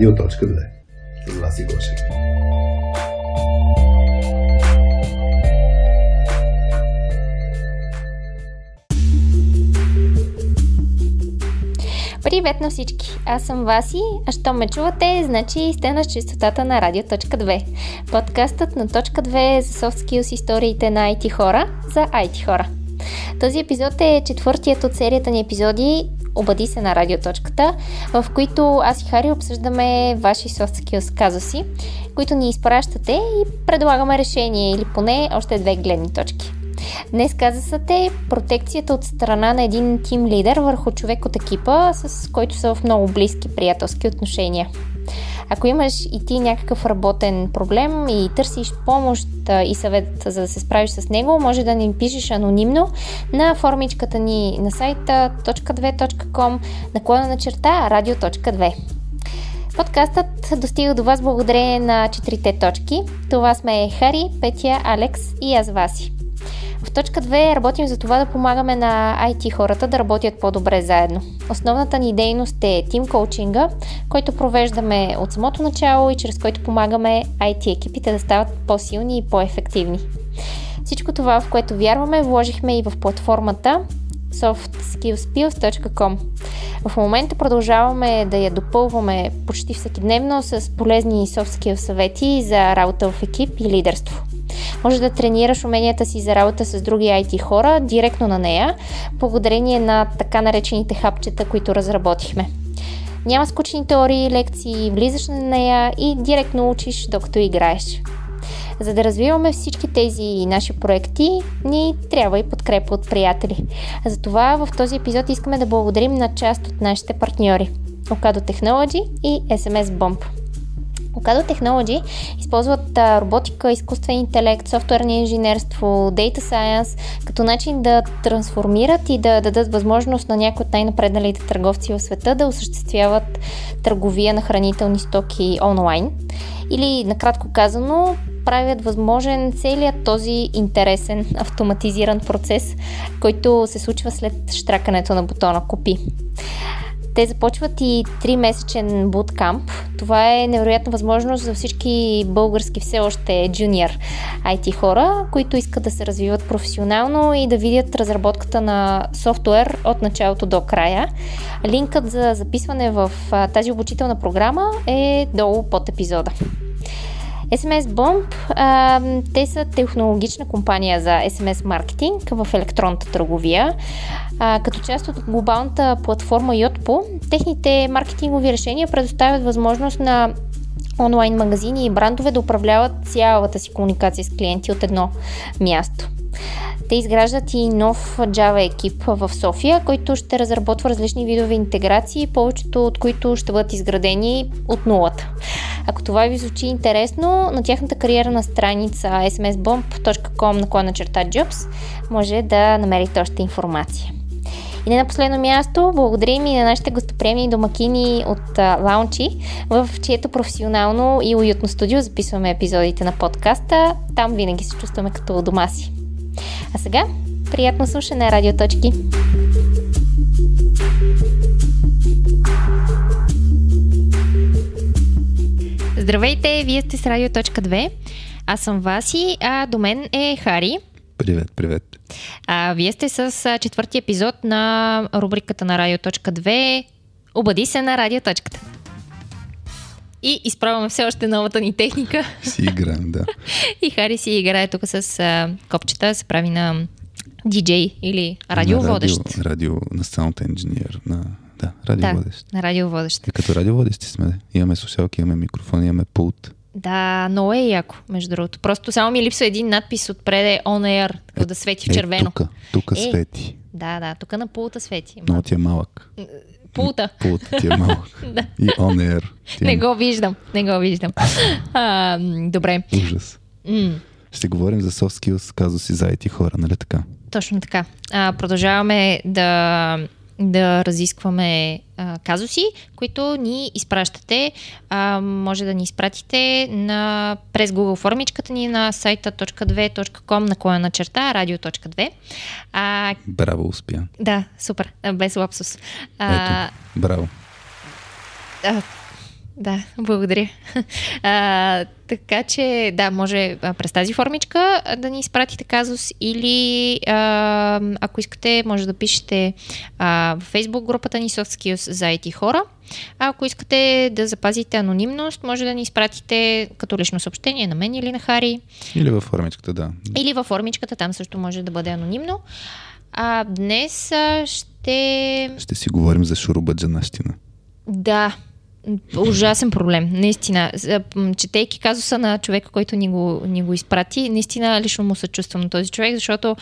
Радио.2. Власи Гошев. Привет на всички! Аз съм Васи, а що ме чувате, значи сте на чистотата на Радио.2. Подкастът на Точка 2 е за soft skills историите на IT хора за IT хора. Този епизод е четвъртият от серията ни епизоди "Обади се на Радиоточката", в които аз и Хари обсъждаме ваши soft skills казуси, които ни изпращате и предлагаме решение или поне още две гледни точки. Днес казусът е протекцията от страна на един тим лидер върху човек от екипа, с който са в много близки приятелски отношения. Ако имаш и ти някакъв работен проблем и търсиш помощ и съвет за да се справиш с него, може да ни пишеш анонимно на формичката ни на сайта .2.com/radio.2. Подкастът достига до вас благодарение на 4 точки. Това сме Хари, Петя, Алекс и аз, Васи. В Точка 2 работим за това да помагаме на IT хората да работят по-добре заедно. Основната ни дейност е тим коучинга, който провеждаме от самото начало и чрез който помагаме IT екипите да стават по-силни и по-ефективни. Всичко това, в което вярваме, вложихме и в платформата softskillspills.com. В момента продължаваме да я допълваме почти всекидневно с полезни soft skill съвети за работа в екип и лидерство. Може да тренираш уменията си за работа с други IT хора директно на нея, благодарение на така наречените хапчета, които разработихме. Няма скучни теории, лекции, влизаш на нея и директно учиш, докато играеш. За да развиваме всички тези наши проекти, ни трябва и подкрепа от приятели. Затова в този епизод искаме да благодарим на част от нашите партньори – Ocado Technology и SMS Bomb. Ocado Technology използват роботика, изкуствен интелект, софтуерно инженерство, Data Science като начин да трансформират и да дадат възможност на някои от най-напредналите търговци в света да осъществяват търговия на хранителни стоки онлайн. Или, накратко казано, правят възможен целият този интересен автоматизиран процес, който се случва след щракането на бутона "Купи". Те започват и 3-месечен буткамп. Това е невероятна възможност за всички български все още junior IT хора, които искат да се развиват професионално и да видят разработката на софтуер от началото до края. Линкът за записване в тази обучителна програма е долу под епизода. SMS Bomb, те са технологична компания за SMS маркетинг в електронната търговия. Като част от глобалната платформа Yotpo, техните маркетингови решения предоставят възможност на онлайн магазини и брандове да управляват цялата си комуникация с клиенти от едно място. Те изграждат и нов Java екип в София, който ще разработва различни видове интеграции, повечето от които ще бъдат изградени от нулата. Ако това ви звучи интересно, на тяхната кариерна страница smsbump.com/jobs може да намерите още информация. И не на последно място, благодарим и на нашите гостоприемни домакини от Launchee, в чието професионално и уютно студио записваме епизодите на подкаста. Там винаги се чувстваме като у дома си. А сега, приятно слушане, Радиоточки! Здравейте, вие сте с Радио.2. Аз съм Васи, а до мен е Хари. Привет, привет. Вие сте с четвъртия епизод на рубриката на Радио.2 "Обади се на Радиоточката". И изправяме все още новата ни техника. Си играем, да. И Хари си играе тук с копчета, се прави на диджей или радиоводещ. На саунд инженер, на... Да, радиоводещ. Да, на радиоводещ. И като радиоводещи сме. Имаме слушалки, имаме микрофон, имаме пулт. Да, много е яко, между другото. Просто само ми липсва един надпис отпреде On Air, да свети в червено. Тук свети. Да, тук на пулта свети. Но ти е малък. Пулта ти е малък. Да. И On Air. Не го виждам. Добре. Ужас. Ще говорим за soft skills казуси за IT хора, нали така? Точно така. Продължаваме да разискваме казуси, които ни изпращате. Може да ни изпратите през Google формичката ни на сайта .2.com/radio.2. Браво, успя. Да, супер. Без лапсус. Браво. Да, благодаря. Така че, да, може през тази формичка да ни изпратите казус или ако искате, може да пишете в Facebook групата ни Soft Skills за IT хора. А ако искате да запазите анонимност, може да ни изпратите като лично съобщение на мен или на Хари. Или във формичката, да. Или във формичката, там също може да бъде анонимно. А днес ще... Ще си говорим за шуробаджанащина. Да. Ужасен проблем, наистина. Четейки казуса на човека, който ни го изпрати, наистина лично му съчувствам на този човек, защото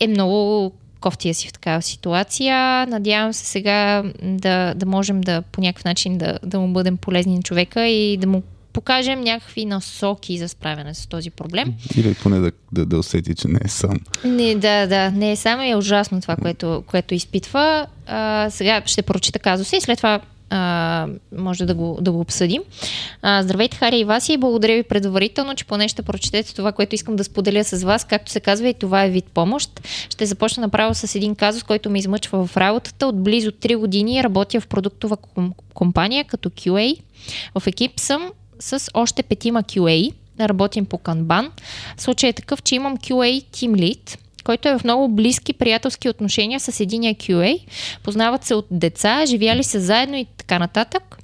е много кофтия си в такава ситуация. Надявам се сега да можем да по някакъв начин да му бъдем полезни на човека и да му покажем някакви насоки за справяне с този проблем. Или поне да усети, че не е сам. Не е сам и е ужасно това, което изпитва. Сега ще прочита казуса и след това може да го обсъдим. Здравейте, Хари и Вася, и благодаря ви предварително, че поне ще прочетете това, което искам да споделя с вас. Както се казва, и това е вид помощ. Ще започна направо с един казус, който ме измъчва в работата. От близо 3 години работя в продуктова компания като QA. В екип съм с още 5 QA. Работим по Kanban. Случай е такъв, че имам QA Team Lead, който е в много близки приятелски отношения с единия QA. Познават се от деца, живяли се заедно и така нататък.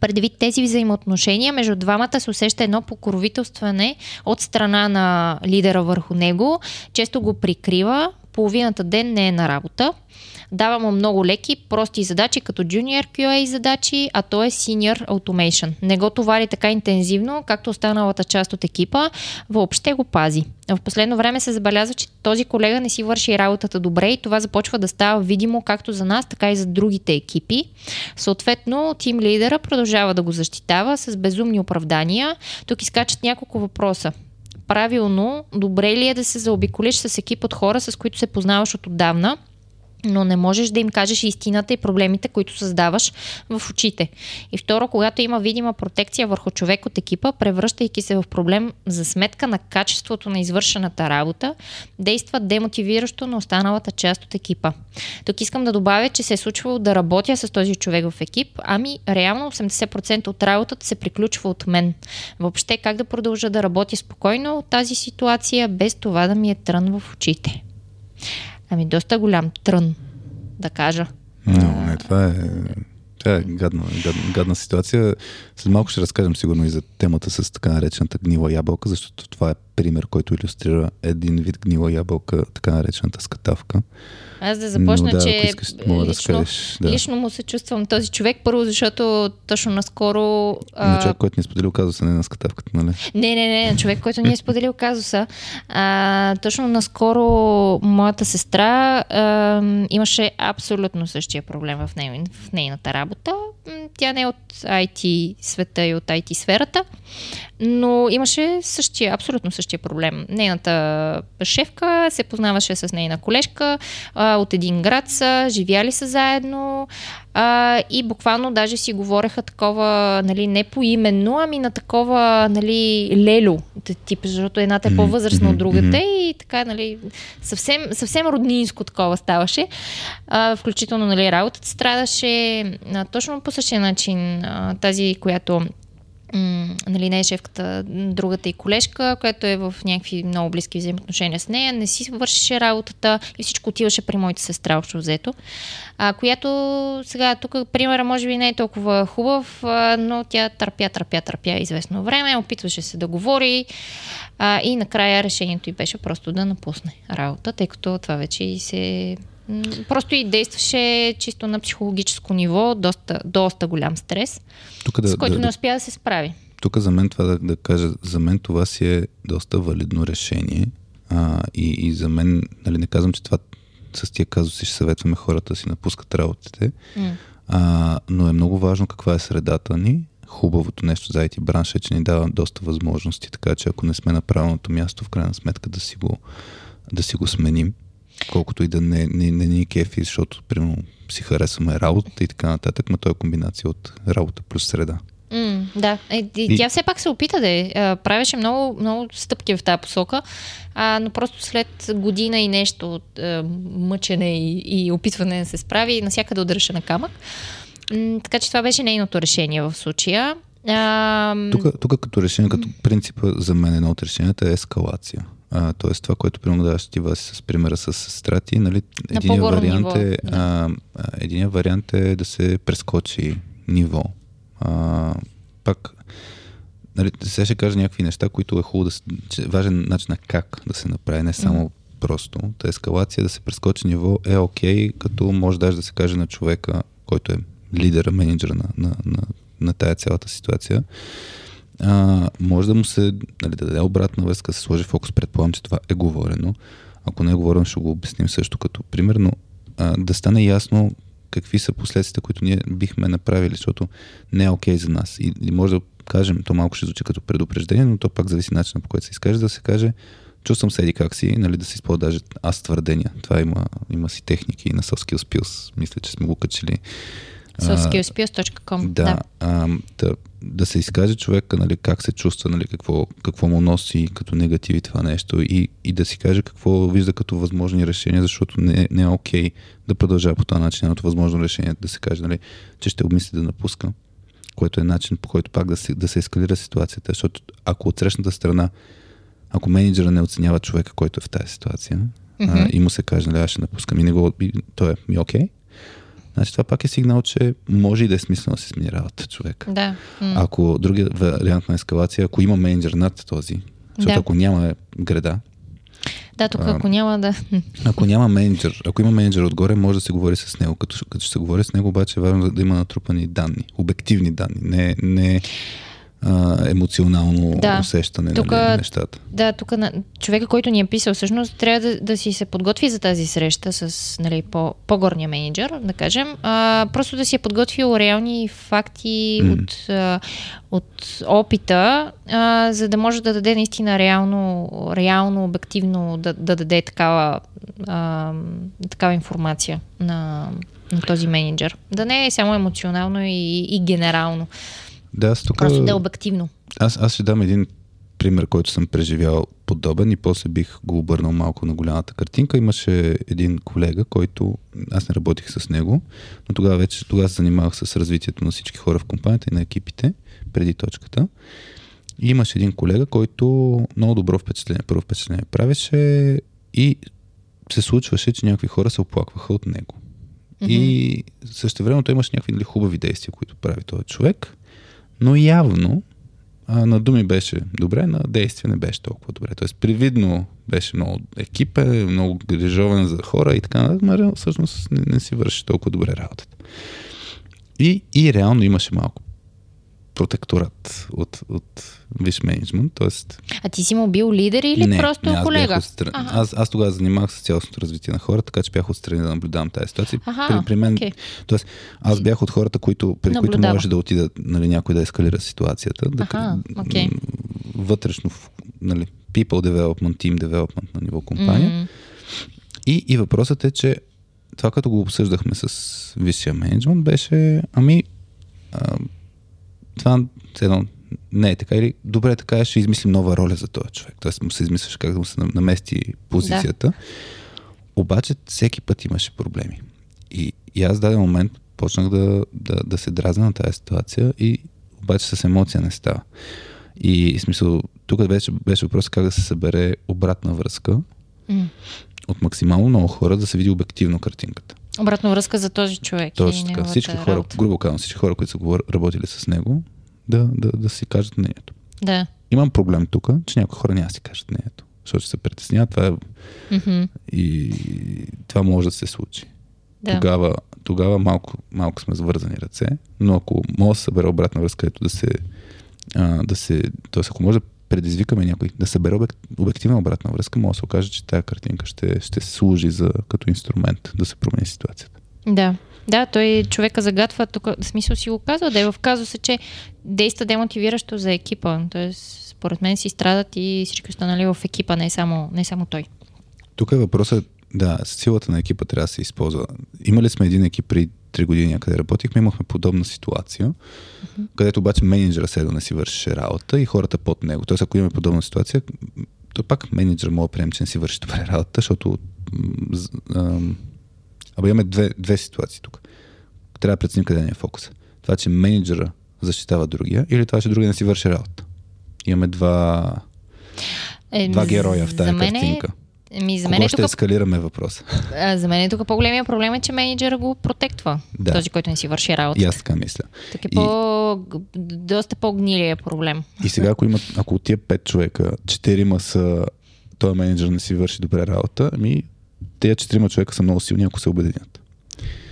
Предвид тези взаимоотношения, между двамата се усеща едно покровителстване от страна на лидера върху него. Често го прикрива, половината ден не е на работа. Дава му много леки, прости задачи, като junior QA задачи, а то е Senior Automation. Не го товари така интензивно, както останалата част от екипа, въобще го пази. В последно време се забелязва, че този колега не си върши работата добре и това започва да става видимо както за нас, така и за другите екипи. Съответно, тим лидера продължава да го защитава с безумни оправдания. Тук изкачат няколко въпроса. Правилно, добре ли е да се заобиколиш с екип от хора, с които се познаваш от отдавна, но не можеш да им кажеш истината и проблемите, които създаваш в очите? И второ, когато има видима протекция върху човек от екипа, превръщайки се в проблем за сметка на качеството на извършената работа, действа демотивиращо на останалата част от екипа. Тук искам да добавя, че се е случвало да работя с този човек в екип, ами реално 80% от работата се приключва от мен. Въобще как да продължа да работя спокойно от тази ситуация, без това да ми е трън в очите? Ами доста голям трън, да кажа. Но, не, това е гадна ситуация. След малко ще разкажем сигурно и за темата с така наречената гнила ябълка, защото това е пример, който илюстрира един вид гнила ябълка, така наречената скатавка. Аз да започна, че искаш, лично му се чувствам този човек. Първо, защото точно наскоро... На човек, който ни е споделил казуса, не на скатавката, нали? Не, на човек, който ни е споделил казуса. Точно наскоро моята сестра имаше абсолютно същия проблем в нейната работа. Тя не е от IT света и от IT сферата, но имаше абсолютно същия проблем. Нейната шефка се познаваше с нейна колежка от един град, живяли са заедно и буквално даже си говореха такова, нали, не поименно, ами на такова, нали, лелю тип, защото едната е по-възрастна от другата и така, нали, съвсем роднинско такова ставаше. Включително, нали, работата страдаше точно по същия начин. Тази, която нали, не е шефката, другата и колежка, която е в някакви много близки взаимоотношения с нея, не си вършеше работата и всичко отиваше при моята сестра общо взето, която сега тук примера може би не е толкова хубав, но тя търпя известно време, опитваше се да говори и накрая решението й беше просто да напусне работа, тъй като това вече и се... Просто и действаше чисто на психологическо ниво, доста голям стрес, с който не успя да се справи. Тук за мен това да кажа, за мен това си е доста валидно решение и за мен, нали, не казвам, че това с тия казуси ще съветваме хората да си напускат работите, но е много важно каква е средата ни. Хубавото нещо за IT бранша е, че ни дава доста възможности, така че ако не сме на правилното място, в крайна сметка да си го сменим. Колкото и да не ни кефи, защото примерно си харесваме работата и така нататък, но той е комбинация от работа плюс среда. Да, и тя все пак се опита да е. Правеше много, много стъпки в тази посока, но просто след година и нещо от мъчене и опитване да се справи, насякъде удръша на камък. Така че това беше нейното решение в случая. Тук като решение, като принципа за мен едно от решенията е ескалация. Тоест това, което примерно даваш ти Вася с примера с страти, нали, единият вариант е да се прескочи ниво. Пак, нали, сега ще кажа някакви неща, които е хубаво да се... Важен начин как да се направи, не само просто. Та ескалация, да се прескочи ниво е окей, като може даже да се каже на човека, който е лидера, менеджера на тая цялата ситуация. Може да му се, нали, да даде обратна връзка, се сложи фокус, предполагам, че това е говорено. Ако не е говорено, ще го обясним също като пример, но да стане ясно какви са последствията, които ние бихме направили, защото не е окей за нас. И може да кажем, то малко ще звучи като предупреждение, но то пак зависи начина, по който се изкаже, да се каже, чувствам се еди как си, нали, да се използва даже аз твърдения. Това има си техники на softskillspills, мисля, че сме го качили. softskillspills.com. Да се изкаже човека, нали, как се чувства, нали, какво му носи като негативи това нещо и да си каже какво вижда като възможни решения, защото не е окей да продължава по този начин. Едното възможно решение да се каже, нали, че ще обмисли да напуска, което е начин, по който пак да се ескалира ситуацията, защото ако от срещната страна, ако менеджера не оценява човека, който е в тази ситуация, и му се каже, нали, аз ще напускам и не го, той е ми окей. Значи това пак е сигнал, че може и да е смислено да се смени работа човек. Да. Ако другия вариант на ескалация, ако има менеджер над този, защото ако няма града. Да, тук ако няма да. Ако няма менеджер, ако има менеджер отгоре, може да се говори с него. Като ще се говори с него, обаче е важно да има натрупани данни, обективни данни, не емоционално усещане на нещата. Да, тук човека, който ни е писал, всъщност трябва да си се подготви за тази среща с, нали, по-горния менеджер, да кажем. Просто да си е подготвил реални факти от опита, за да може да даде наистина реално обективно да даде такава информация на този менеджер. Да не е само емоционално и генерално. Да, просто да е обективно. Аз ще дам един пример, който съм преживял подобен и после бих го обърнал малко на голямата картинка. Имаше един колега, който аз не работих с него, но тогава се занимавах с развитието на всички хора в компанията и на екипите, преди точката. И имаше един колега, който много добро впечатление, първо впечатление правеше и се случваше, че някакви хора се оплакваха от него. И същевременно той имаше някакви, нали, хубави действия, които прави този човек. Но явно на думи беше добре, на действие не беше толкова добре. Тоест, привидно беше много екипен, много грижовен за хора и така нататък, но всъщност не си върши толкова добре работата. И реално имаше малко протекторат от виш менеджмент. Тоест... А ти си му бил лидер или просто колега? Аз тогава занимавах с цялостното развитие на хората, така че бях отстрани да наблюдавам тази ситуация. При мен, тоест, аз бях от хората, които можеше да отида, нали, някой да ескалира ситуацията. Вътрешно, нали, people development, team development на ниво компания. И въпросът е, че това, като го обсъждахме с висшия менеджмент, беше това едно, не е така, или добре, така ще измислим нова роля за този човек. Тоест му се измисляше как да му се намести позицията. Да. Обаче всеки път имаше проблеми. И аз в даден момент почнах да се дразня на тази ситуация и обаче с емоция не става. И в смисъл, тук беше въпрос как да се събере обратна връзка от максимално много хора, да се види обективно картинката. Обратна връзка за този човек. Точно така. Всички хора, грубо казвам, всички хора, които са работили с него, да си кажат мнението. Да. Имам проблем тук, че някои хора няма си кажат мнението, защото се притесняват. Това е... И това може да се случи. Да. Тогава малко сме свързани ръце, но ако мога да събера обратна връзка, ето да се... Тоест, ако може да предизвикаме някой да събере обективна обратна връзка, може да се окаже, че тая картинка ще служи като инструмент да се промени ситуацията. Да. Да, той човека загатва, тук смисъл си го казва, да е в казуса, че действа демотивиращо за екипа. Тоест, според мен си страдат и всички останали в екипа, не само той. Тук е въпросът, да, силата на екипа трябва да се използва. Имали сме един екип при 3 години, къде работихме, имахме подобна ситуация, където обаче менеджера седо не си вършеше работа и хората под него. Тоест, ако имаме подобна ситуация, то пак менеджер може да приеме, че не си върши добре работа, защото имаме две ситуации тук. трябва да преценим къде не е фокус. Това, че мениджъра защитава другия, или това, че другия не си върши работа. Имаме два героя в тази картинка. Кога ще ескалираме въпроса? За мен е тук по-големия проблем е, че мениджъра го протектва. Да. Този, който не си върши работа. И аз така мисля. Така е доста по-гнилия проблем. И сега, ако от тия 5 човека, 4-ма са този мениджър не си върши добре работа, тези 4-ма човека са много силни, ако се обединят.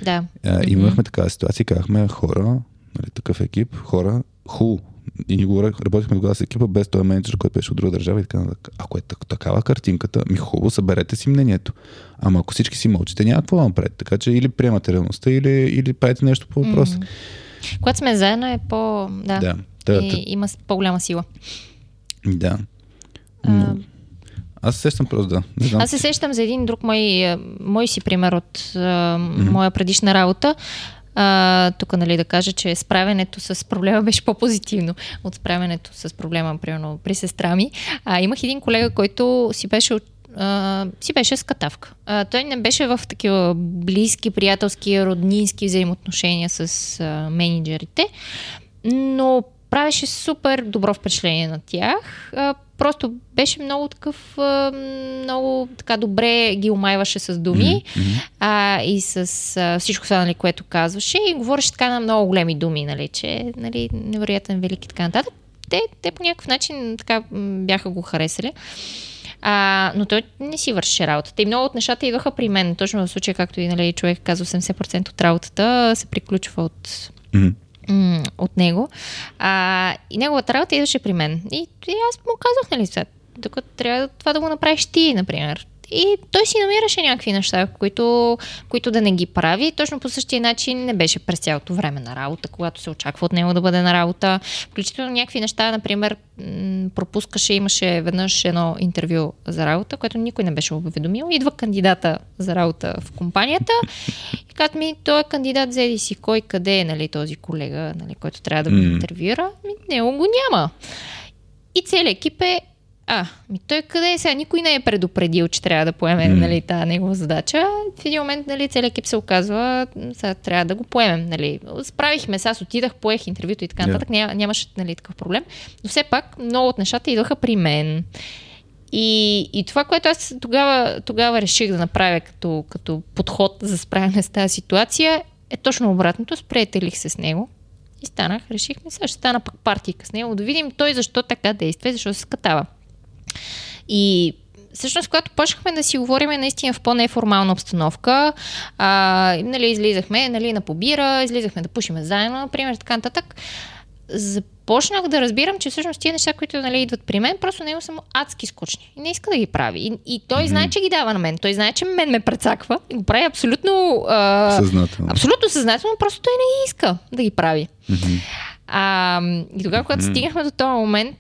Да. Имахме такава ситуация, казахме хора, нали, такъв екип, хора, и ни говоря, работихме тогава с екипа без този менеджер, който беше от друга държава и така нататък. Ако е такава картинката, хубаво, съберете си мнението. Ама ако всички си мълчите, няма какво напред. Така че или приемате реалността, или правите нещо по въпроса. Когато сме заедно е по... има по-голяма сила. Да. Но... Аз се сещам просто Аз се сещам за един друг мой си пример от моя предишна работа. Тук, нали, да кажа, че справянето с проблема беше по-позитивно от справянето с проблема, примерно, при сестра ми. Имах един колега, който си беше скатавка. Той не беше в такива близки, приятелски, роднински взаимоотношения с менеджерите, но правеше супер добро впечатление на тях. Просто беше много така добре ги омайваше с думи и с всичко това, нали, което казваше, и говореше така на много големи думи, нали, че, нали, невероятен, велик и така нататък. Те по някакъв начин така бяха го харесали. Но той не си вършеше работата. И много от нещата идваха при мен. Точно в случая, както и, нали, човек казва, 80% от работата се приключва от него. И неговата работа идваше при мен. И аз му казах, нали, сега, докато трябва това да го направиш ти, например. И той си намираше някакви неща, които да не ги прави. Точно по същия начин не беше през цялото време на работа, когато се очаква от него да бъде на работа. Включително някакви неща, например, пропускаше, имаше веднъж едно интервю за работа, което никой не беше уведомил. Идва кандидата за работа в компанията и казва ми, той е кандидат, зеди си кой, къде е, нали, този колега, нали, който трябва да го интервюира. Него го няма. И целият екип е той къде е сега? Никой не е предупредил, че трябва да поеме, нали, тази негова задача. В един момент, нали, целият екип се оказва, сега трябва да го поемем, нали. Справихме се, аз отидах, поех интервюто и така нататък, нямаше, нали, такъв проблем. Но все пак много от нещата идваха при мен. И това, което аз тогава реших да направя като подход за справяне с тази ситуация, е точно обратното. Сприятелих се с него. И решихме, сега ще стана пък партийка с него, да видим той защо така действа и защо се скатава. И всъщност, когато почнахме да си говорим наистина в по-неформална обстановка, нали, излизахме, нали, на побира, излизахме да пушим заедно, например, така нататък, започнах да разбирам, че всъщност тия неща, които, нали, идват при мен, просто него са му адски скучни и не иска да ги прави. И той знае, че ги дава на мен, той знае, че мен ме прецаква и го прави абсолютно съзнателно. Абсолютно съзнателно, просто той не иска да ги прави. И тогава, когато стигнахме до този момент,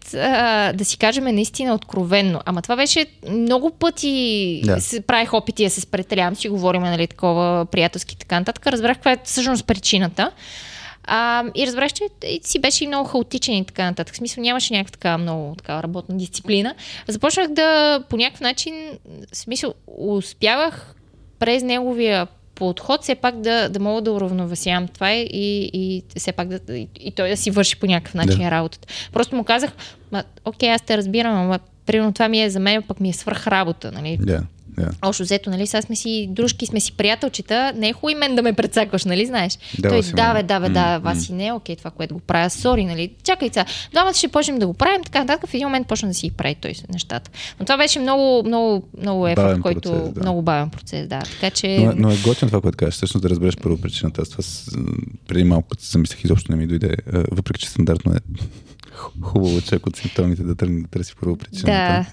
да си кажем наистина откровенно. Ама това беше много пъти правих опити да се спретелявам, си говорим, нали, такова приятелски така нататък. Разбрах каква е всъщност причината. И разбрах, че си беше и много хаотичен и така нататък. В смисъл, нямаше някаква така много така работна дисциплина. Започнах да по някакъв начин, в смисъл, успявах през неговия подход, все пак да мога да уравновесявам това и все пак и той да си върши по някакъв начин работата. Просто му казах, окей, аз те разбирам, ама примерно това ми е за мен, пък ми е свърх работа, нали? Общо взето, нали, сега сме си дружки, сме си приятелчета, не е хубаво и мен да ме прецакваш, нали, знаеш? Васи не, окей, това, което го правя, сори, нали, чакай сега, двамата ще почнем да го правим, така нататък, в един момент почна да си ги прави той нещата. Но това беше много ефорт, който много бавен процес, да. Така, че... но е готино това, което казваш, всъщност да разбереш първо причината. Аз това преди малко като замислях, изобщо не ми дойде, въпреки че стандартно е. Хубаво, че ако от симптомите да тръгне да търси първо причината.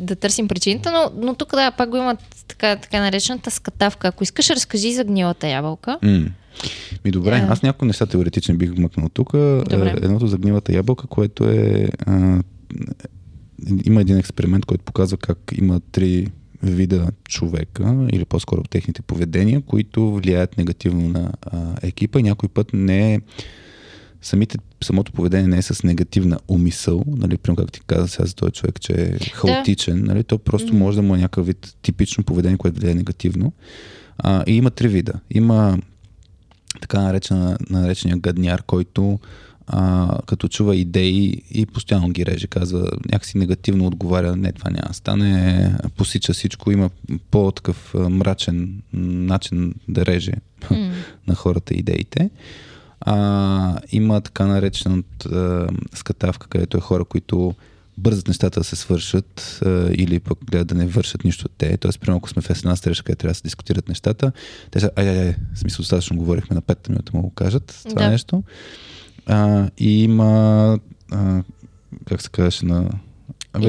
Да търсим причината, но тук пак го имат така наречената скатавка. Ако искаш, разкажи за гнилата ябълка. Добре, аз някои неща теоретично бих вмъкнал тук. Едното за гнилата ябълка, което е... има един експеримент, който показва как има 3 вида човека, или по-скоро техните поведения, които влияят негативно на екипа и някой път не е... Самото поведение не е с негативна умисъл, нали, прямо как ти каза сега за този човек, че е хаотичен, нали, то просто може да му е някакъв вид типично поведение, което влияе негативно. И има 3 вида. Има така наречения гадняр, който като чува идеи и постоянно ги реже, казва, някакси негативно отговаря, не, това няма стане, посича всичко, има по-такъв мрачен начин да реже на хората идеите. Има така наречената скатавка, където е хора, които бързат нещата да се свършат или пък гледат да не вършат нищо от те. Тоест, примерно, ако сме в една среща, където трябва да се дискутират нещата, те са, в смисъл, достатъчно говорихме на 5 минута, му го кажат това нещо. И има, как се казваше на...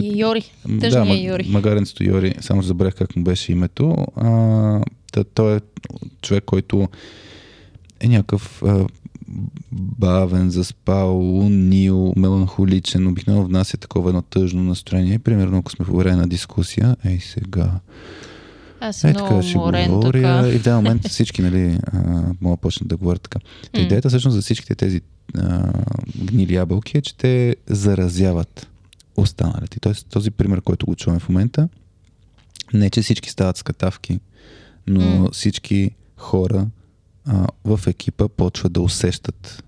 И Йори, тъжния Йори. Да, магаренцето Йори, само забравях как му беше името. Той е човек, който е някакъв... бавен, заспал, унил, меланхоличен, обикновено внася такова едно тъжно настроение. Примерно, ако сме по време на дискусия, сега аз много уморен така. И в даден момент всички, могат да почнат да говорят така. Идеята всъщност за всичките тези гнили ябълки е, че те заразяват останалите. Тоест, този пример, който го чуваме в момента, не че всички стават скатавки, но всички хора в екипа почва да усещат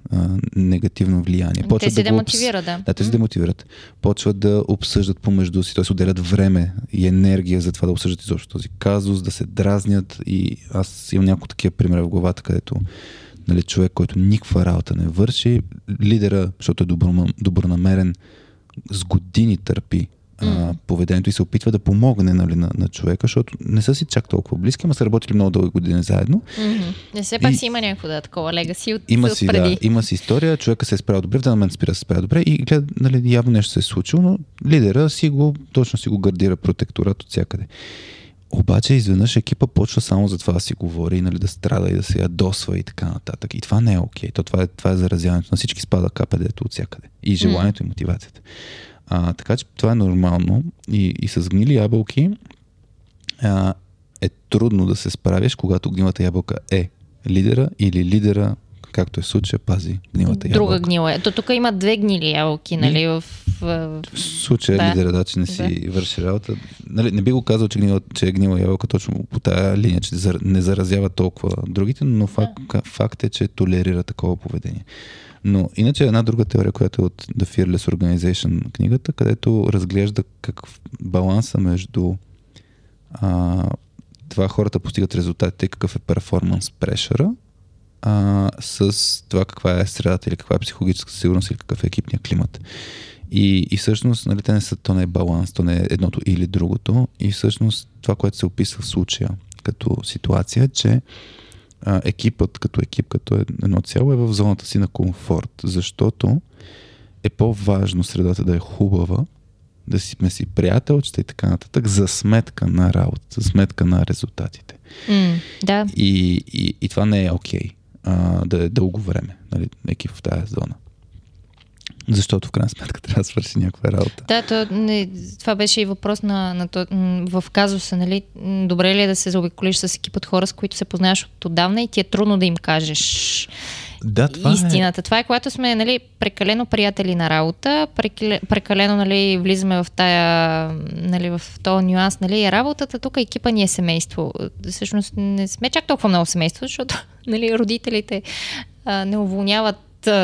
негативно влияние. Те се демотивират, да. Те се демотивират. Почват да обсъждат помежду си, т.е. отделят време и енергия за това да обсъждат изобщо този казус, да се дразнят. И аз имам няколко такива примера в главата, където човек, който никаква работа не върши, лидера, защото е добронамерен, с години търпи поведението и се опитва да помогне на човека, защото не са си чак толкова близки, ама са работили много дълги години заедно. Не все пак си има някакво такова легаси от преди. Да, има си история, човека се е справил добре, в даден момент спира да се справя добре и гледа, явно нещо се е случило, но лидера точно си го гардира протекторат от всякъде. Обаче изведнъж екипа почва само за това да си говори, да страда и да се ядосва и така нататък. И това не е окей. Това е заразяването. На всички спада КПД-то от всякъде. И желанието и мотивацията. Така че това е нормално и с гнили ябълки е трудно да се справиш, когато гнилата ябълка е лидера или лидера, както е в случая, пази гнилата ябълка. Друга гнила е. Тук има две гнили ябълки, нали? В случая лидера, че не си върши работа. Нали, не би го казал, че е гнила ябълка точно по тая линия, че не заразява толкова другите, но факт е, че толерира такова поведение. Но иначе една друга теория, която е от The Fearless Organization книгата, където разглежда какъв баланса между това хората постигат резултатите, какъв е перформанс прешъра, с това каква е средата или каква е психологическа сигурност или какъв е екипния климат. И всъщност, те не са, то не е баланс, то не е едното или другото. И всъщност това, което се описва в случая като ситуация, че екипът като екип, като едно цяло е в зоната си на комфорт, защото е по-важно средата да е хубава, да сме си приятелчета и така нататък, за сметка на работа, за сметка на резултатите. Да. И това не е окей, да е дълго време, екип в тази зона. Защото в крайна сметка трябва да свърши някаква работа. Да, това беше и въпрос в казуса, нали? Добре ли е да се заобиколиш с екип от хора, с които се познаваш от отдавна и ти е трудно да им кажеш истината. Това е когато сме прекалено приятели на работа, прекалено влизаме в тая, в този нюанс. Работата тук, екипа ни е семейство. Всъщност не сме чак толкова много семейство, защото родителите не уволняват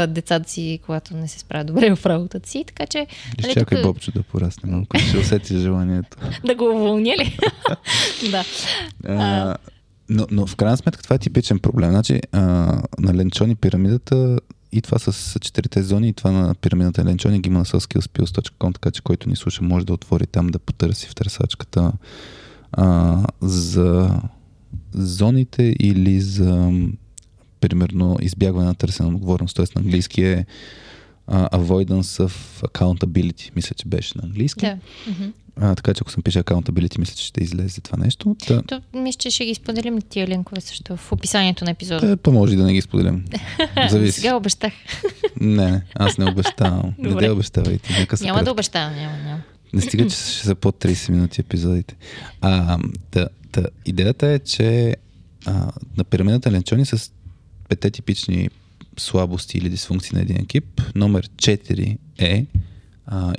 децата си, когато не се справя добре в работата си, така че... Чакай Бобчо да порасне малко, ще усети желанието. Да го уволня ли? Да. Но в крайна сметка това е типичен проблем. Значи, на Ленчони пирамидата и това с четирите зони и това на пирамидата на Ленчони ги има на softskillspills.com, така че който ни слуша може да отвори там, да потърси в търсачката за зоните или за... примерно избягване на търсена отговорност. Тоест на английски е avoidance of accountability. Мисля, че беше на английски. Да. Така че ако съм пише accountability, мисля, че ще излезе това нещо. Мисля, че ще ги споделим тия линкове също в описанието на епизода. Може да не ги споделим. Зависи. Сега обещах. Не, аз не обещавам. Не да обещавайте. Няма да обещавам. Няма. Не стига, че ще са под 30 минути епизодите. Идеята е, че на пирамидата Ленчони с 5 типични слабости или дисфункции на един екип. Номер 4 е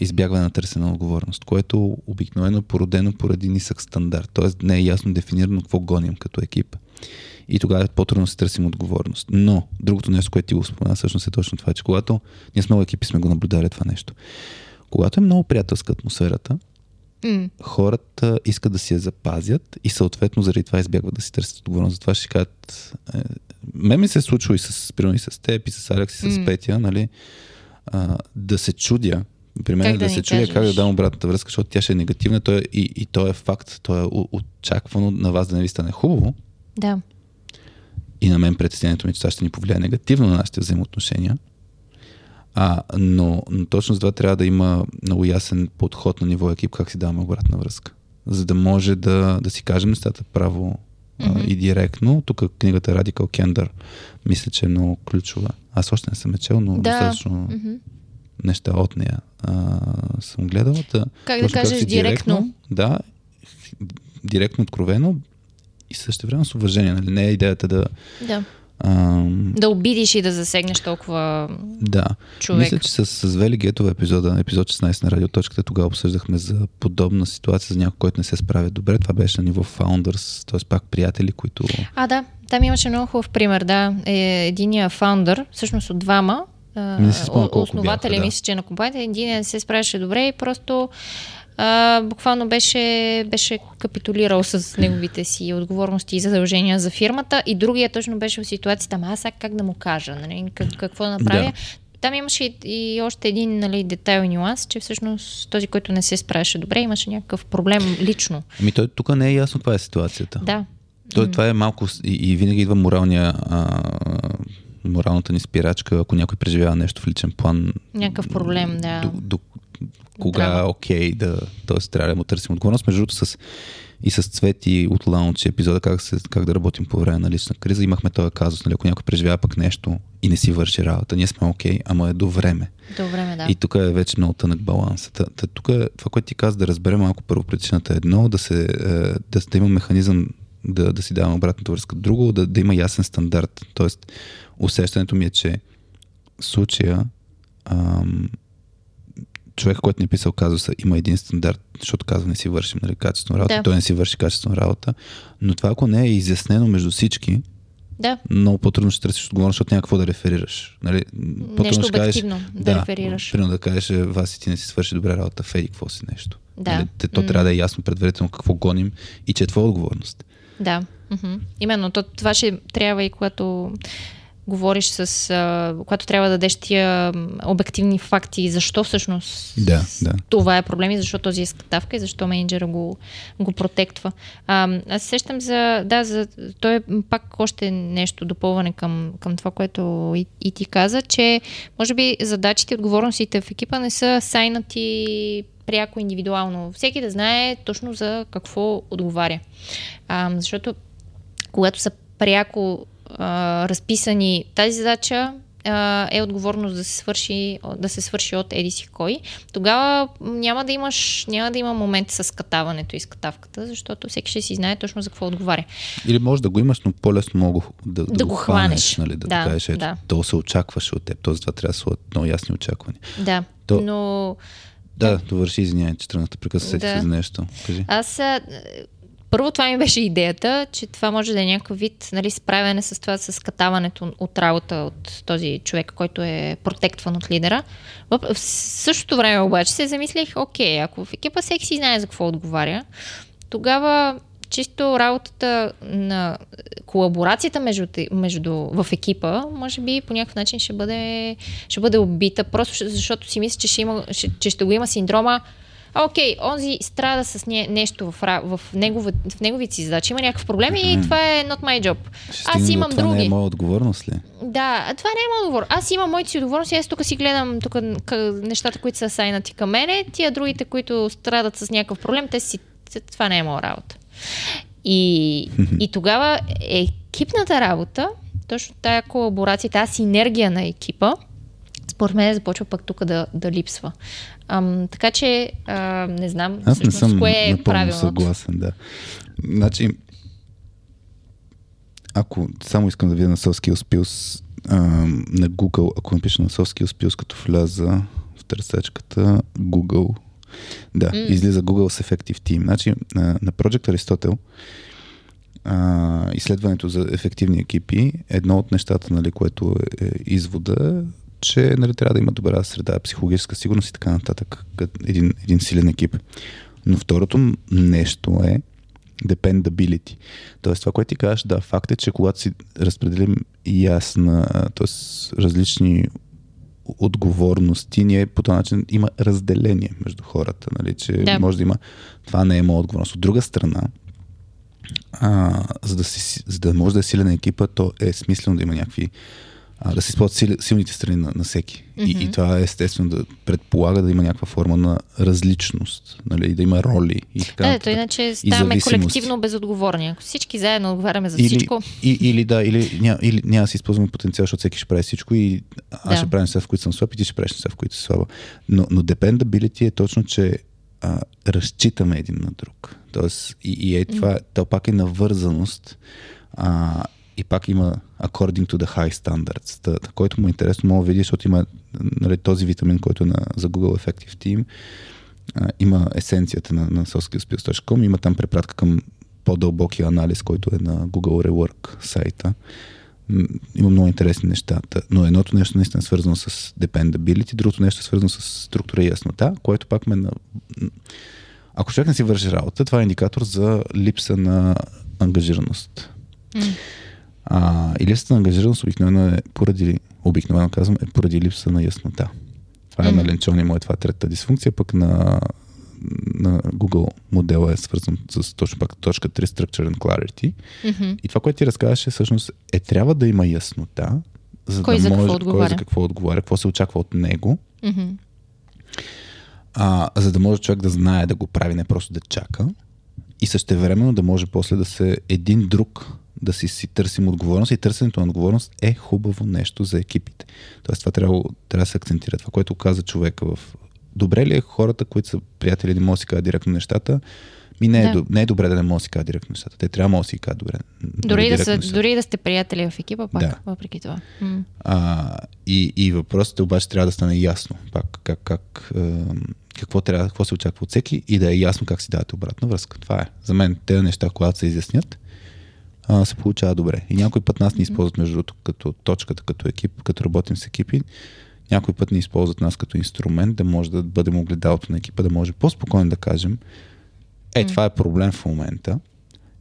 избягване на търсена отговорност, което обикновено породено поради нисък стандарт. Тоест не е ясно дефинирано какво гоним като екип. и тогава по-трудно се търсим отговорност. Но другото нещо, което ти го спомена, всъщност е точно това, че когато ние с много екипи сме го наблюдали това нещо, когато е много приятелска атмосферата, хората искат да си я запазят и съответно заради това избягват да си търсят отговорност. Затова ще кажат, мен ми се е случило и с теб, и с Алекс, и с Петя, нали, да се чудя, при мен как да се чудя как да дам обратната връзка, защото тя ще е негативна, и то е факт, то е очаквано на вас да не ви стане хубаво. Да. И на мен притеснението ми, че това ще ни повлияе негативно на нашите взаимоотношения. Но точно за това трябва да има много ясен подход на ниво екип, как си даваме обратна връзка. За да може да си кажем нещата право и директно. Тук книгата Radical Candor мисля, че е много ключова. Аз още не съм я чел, но достатъчно неща от нея съм гледала. Как да кажеш директно? Да, директно, откровено и същевременно с уважение. Нали? Не е идеята да обидиш и да засегнеш толкова човек. Мисля, че с Вели Гетова епизод 16 на Радиоточката, тогава обсъждахме за подобна ситуация за някой, който не се справя добре. Това беше на ниво founders, т.е. пак приятели, които... Там имаше много хубав пример, Единия founder, всъщност от двама, основателя мисля, че на компанията, един не се справяше добре и просто буквално беше капитулирал с неговите си отговорности и задължения за фирмата, и другия точно беше в ситуацията, аз сега как да му кажа, нали, какво да направя. Там имаше и още един, нали, детайл нюанс, че всъщност този, който не се справяше добре, имаше някакъв проблем лично. Той тук не е ясно, това е ситуацията. Да. Това е малко и винаги идва моралната ни спирачка, ако някой преживява нещо в личен план. Някакъв проблем, кога тоест трябва да му търсим отговорност. Между другото и с Цвети от Launchee епизода как да работим по време на лична криза, имахме този казус, нали, ако някой преживява пък нещо и не си върши работа, ние сме ама е до време. И тук е вече много тънък баланс. Тук това, което ти каза, да разберем малко първопричината е едно, да има механизъм да си даваме обратната връзка. Друго, да има ясен стандарт. Тоест, усещането ми е, че случая човек, който ни е писал казуса, има един стандарт, защото казва, не си вършим, нали, качествена работа, той не си върши качествена работа, но това, ако не е изяснено между всички, много по-трудно ще търсиш отговорност, защото няма какво да реферираш. Нали, нещо обективно да реферираш. Примерно да кажеш, Васи, ти не си свърши добра работа, Феди, какво си нещо. Нали, то трябва да е ясно предварително какво гоним и че е твоя отговорност. Да, именно. Това ще трябва и когато говориш когато трябва да дадеш тия обективни факти, защо всъщност това е проблем и защо този иска давка и защо мениджъра го протектва. Аз сещам за то е пак още нещо допълване към това, което и ти каза, че може би задачите и отговорностите в екипа не са сайнати пряко индивидуално. Всеки да знае точно за какво отговаря. Защото когато са пряко разписани, тази задача е отговорност да се свърши от еди си кой, тогава няма да има момент с катаването и скатавката, защото всеки ще си знае точно за какво отговаря. Или може да го имаш, но по-лесно мога да го хванеш. Нали, да кажеш, то се очакваше от теб, т.е. това трябва да са много ясни очаквания. Да, но... Да, довърши, извиняй, че тръгната прекъсна се за нещо. Кажи. Първо, това ми беше идеята, че това може да е някакъв вид, нали, справяне с това, с катаването от работа от този човек, който е протектван от лидера. В същото време обаче се замислих, ако в екипа всеки си знае за какво отговаря, тогава чисто работата на колаборацията в екипа, може би по някакъв начин ще бъде убита, просто защото си мисля, че ще го има синдрома, онзи страда с нещо в неговите си задачи. Има някакъв проблем и това е not my job. Аз имам други. Това не е моя отговорност ли? Да, това не е моя отговорност. Аз имам моите си отговорности. Аз тук си гледам нещата, които са сайнати към мене. Тия другите, които страдат с някакъв проблем, това не е моя работа. И тогава екипната работа, точно тая колаборация, тази синергия на екипа, според мен започва пък тук да липсва. Така че не знам всъщност кое е правилното. Аз не съм съгласен, Значи, ако само искам да видя на softskillspills на Google, ако напиша на softskillspills, като вляза в търсачката Google, излиза Google с Effective Team. Значи, на Project Aristotle изследването за ефективни екипи, едно от нещата, нали, което е извода, че нали, трябва да има добра среда, психологическа сигурност и така нататък, един силен екип. Но второто нещо е dependability. Тоест това, което ти кажеш, да, факт е, че когато си разпределим ясна, т.е. различни отговорности, ние по този начин има разделение между хората, нали, че да. Може да има, това не е моя отговорност. От друга страна, за да може да е силен екипа, то е смислено да има някакви да се използват силните страни на всеки. Mm-hmm. И това е естествено да предполага да има някаква форма на различност, нали, да има роли и така. Да, то иначе ставаме колективно безотговорни. Ако всички заедно отговаряме за всичко. Или няма да си използваме потенциал, защото всеки ще прави всичко и аз ще правя неща, в които съм слаб, и ти ще правиш неща, в които си слаба. Но dependability е точно, че разчитаме един на друг. Тоест, и е това, то пак е навързаност. И пак има according to the high standards. Който му е интересно, мога да видиш, защото има нали, този витамин, който е за Google Effective Team. Има есенцията на softskillspills.com. Има там препратка към по-дълбокия анализ, който е на Google Rework сайта. Има много интересни нещата. Но едното нещо наистина е свързано с dependability, другото нещо е свързано с структура и яснота, което пак ме... Ако човек не си върши работа, това е индикатор за липса на ангажираност. И липсата на ангажираност обикновено, казвам, е поради липса на яснота. Това е на Ленчони му е това третата дисфункция, пък на Google модела е свързан с точно пак точка 3 Structure and Clarity. Mm-hmm. И това, което ти разказваше, всъщност трябва да има яснота, за кой да за може кой за какво отговаря, какво се очаква от него, mm-hmm. За да може човек да знае да го прави, не просто да чака, и същевременно да може после да се един друг да си търсим отговорност, и търсенето на отговорност е хубаво нещо за екипите. Тоест това трябва да се акцентира. Това, което каза човека в... Добре ли е хората, които са приятели, не могат да си кажат директно нещата? Не е добре да не могат да си кажат директно нещата. Те трябва да си кажат добре. Дори да сте приятели в екипа, пак, въпреки това. И въпросът обаче трябва да стане ясно. Пак какво се очаква от всеки и да е ясно как си давате обратна връзка. Това е. За мен тези неща, когато се изяснят, се получава добре. И някой път нас не използват, между другото, като точката, като екип, като работим с екипи. Някой път не използват нас като инструмент, да може да бъдем огледалото на екипа, да може по-спокойно да кажем това е проблем в момента.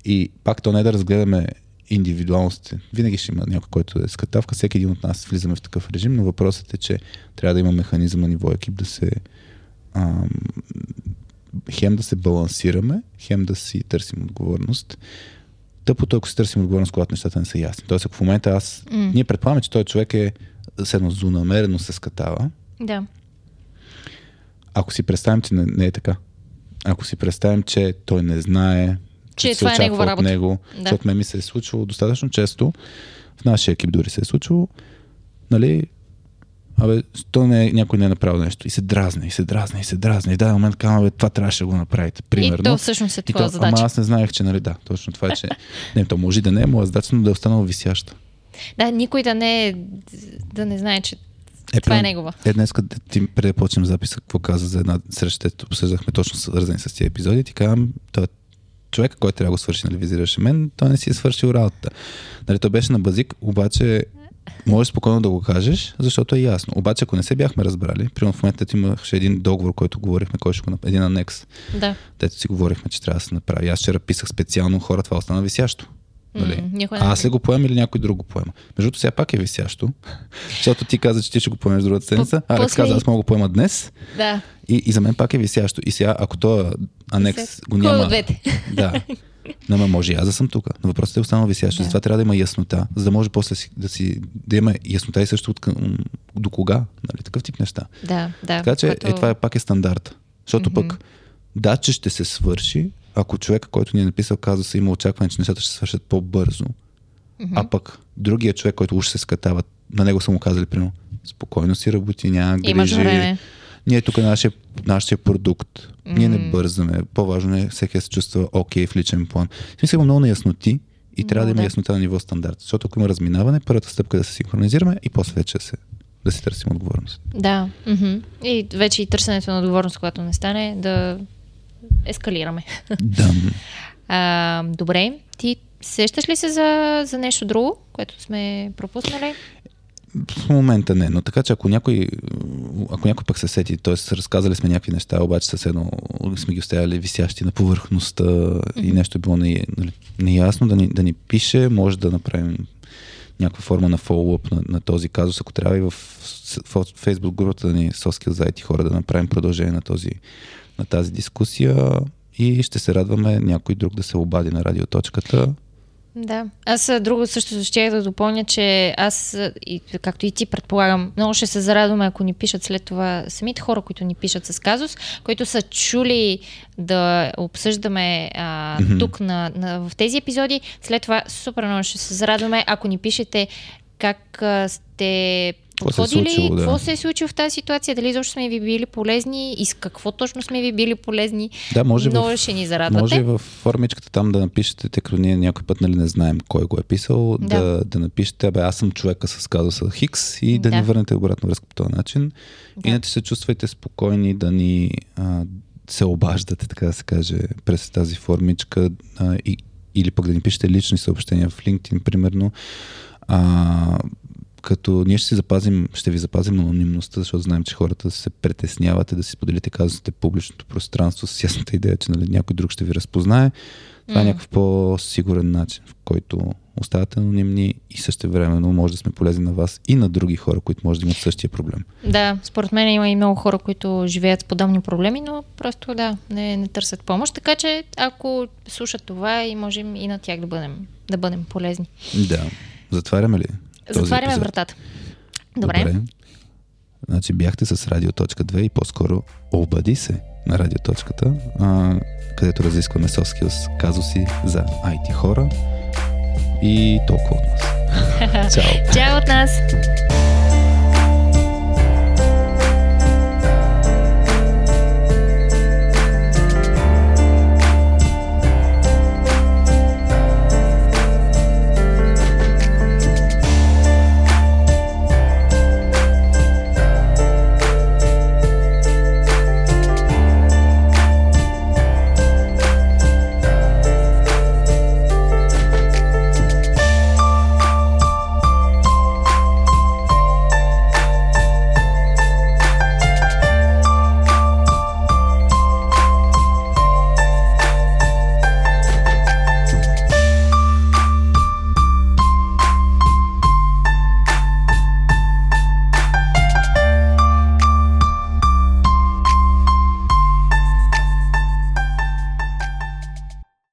И пак то не е да разгледаме индивидуалностите. Винаги ще има някой, който е скатавка. Всеки един от нас влизаме в такъв режим, но въпросът е, че трябва да има механизъм на ниво екип да се хем да се балансираме, хем да си търсим отговорност. Тъпото, ако си търсим отговорност, когато нещата не са ясни. Тоест, ако в момента ние предполагаме, че този човек е седно злонамерено се скатава. Да. Ако си представим, че не е така. Ако си представим, че той не знае, че се очаква от него, защото ми се е случило достатъчно често, в нашия екип дори се е случило, нали, някой не е направил нещо. И се дразне. И в даден момент казвам, това трябваше да го направите. Примерно. И то всъщност е твоя задача. Ама аз не знаех, че нали да. Точно това е, че не, то може да не е моя задача, но да е останала висяща. Да, никой да не знае, че това е негова. Днес, като ти преди почнем записа, какво каза за една среща, обсъждахме точно свързани с тези епизоди, ти казвам, той човек, който трябва да го свърши, нали визираше мен, той не си е свършил работата. Нали, той беше на базик, обаче можеш спокойно да го кажеш, защото е ясно. Обаче, ако не се бяхме разбрали, примерно в момента имаше един договор, който говорихме, един анекс, дето си говорихме, че трябва да се направи. Аз вчера писах специално хора, това остана висящо. Нали? Аз ли го поема или някой друг го поема? Между другото, сега пак е висящо, защото ти каза, че ти ще го поемеш другата седмица. Алекс каза, аз мога го поема днес. Да. И за мен пак е висящо. И сега, ако този анекс го няма... Да. Но може и аз да съм тук. Но въпросът е останал висящ. Затова трябва да има яснота, за да може после да има яснота и също до кога. Нали? Такъв тип неща. Да, така че това пак е стандарт. Защото пък че ще се свърши, ако човек, който ни е написал казуса, има очакване, че нещата ще се свършат по-бързо, а пък другия човек, който уж се скатава, на него са му казали, примерно, спокойно си работи, няма грижи. Ние тук е нашия продукт. Ние не бързаме. По-важно е всеки да се чувства окей в личен план. В смисъл има много неясноти и трябва да има яснота на ниво стандарт. Защото ако има разминаване, първата стъпка е да се синхронизираме и после вече да си търсим отговорност. Да. И вече и търсенето на отговорност, когато не стане, да ескалираме. Да. Добре, ти Сещаш ли се за нещо друго, което сме пропуснали? В момента не, но така че ако някой пък се сети, т.е. разказали сме някакви неща, обаче съседно сме ги оставяли висящи на повърхността и нещо е било неясно, да ни пише, може да направим някаква форма на фоллоуъп на този казус, ако трябва и в Facebook групата да ни соскил заети хора да направим продължение на тази дискусия и ще се радваме някой друг да се обади на Радиоточката. Да. Аз друго също щях да допълня, че аз, както и ти предполагам, много ще се зарадваме, ако ни пишат след това самите хора, които ни пишат с казус, които са чули да обсъждаме тук в тези епизоди. След това супер много ще се зарадваме, ако ни пишете как сте подходили, какво се е случило в тази ситуация, дали изобщо сме ви били полезни и с какво точно сме ви били полезни. Да, може ще ни зарадвате. Може в формичката там да напишете, тъй като ние някой път не знаем кой го е писал, да напишете, аз съм човека с казуса Хикс и да ни върнете обратно връзка по този начин. Да. Иначе се чувствайте спокойни да ни се обаждате, така да се каже, през тази формичка или пък да ни пишете лични съобщения в LinkedIn, примерно. Като ние ще ви запазим анонимността, защото знаем, че хората се притеснявате да си споделите казусите публичното пространство с ясната идея, че някой друг ще ви разпознае. Това е някакъв по-сигурен начин, в който оставате анонимни и същевременно може да сме полезни на вас и на други хора, които може да имат същия проблем. Да, според мен има и много хора, които живеят с подобни проблеми, но просто не търсят помощ, така че ако слушат това и можем и на тях да бъдем полезни. Да. Затваряме ли? Затваряме вратата. Добре. Значи бяхте с Радио.2 и по-скоро обади се на Радиоточката, където разискваме soft skills казуси за IT хора и толкова от нас. Чао! Чао от нас!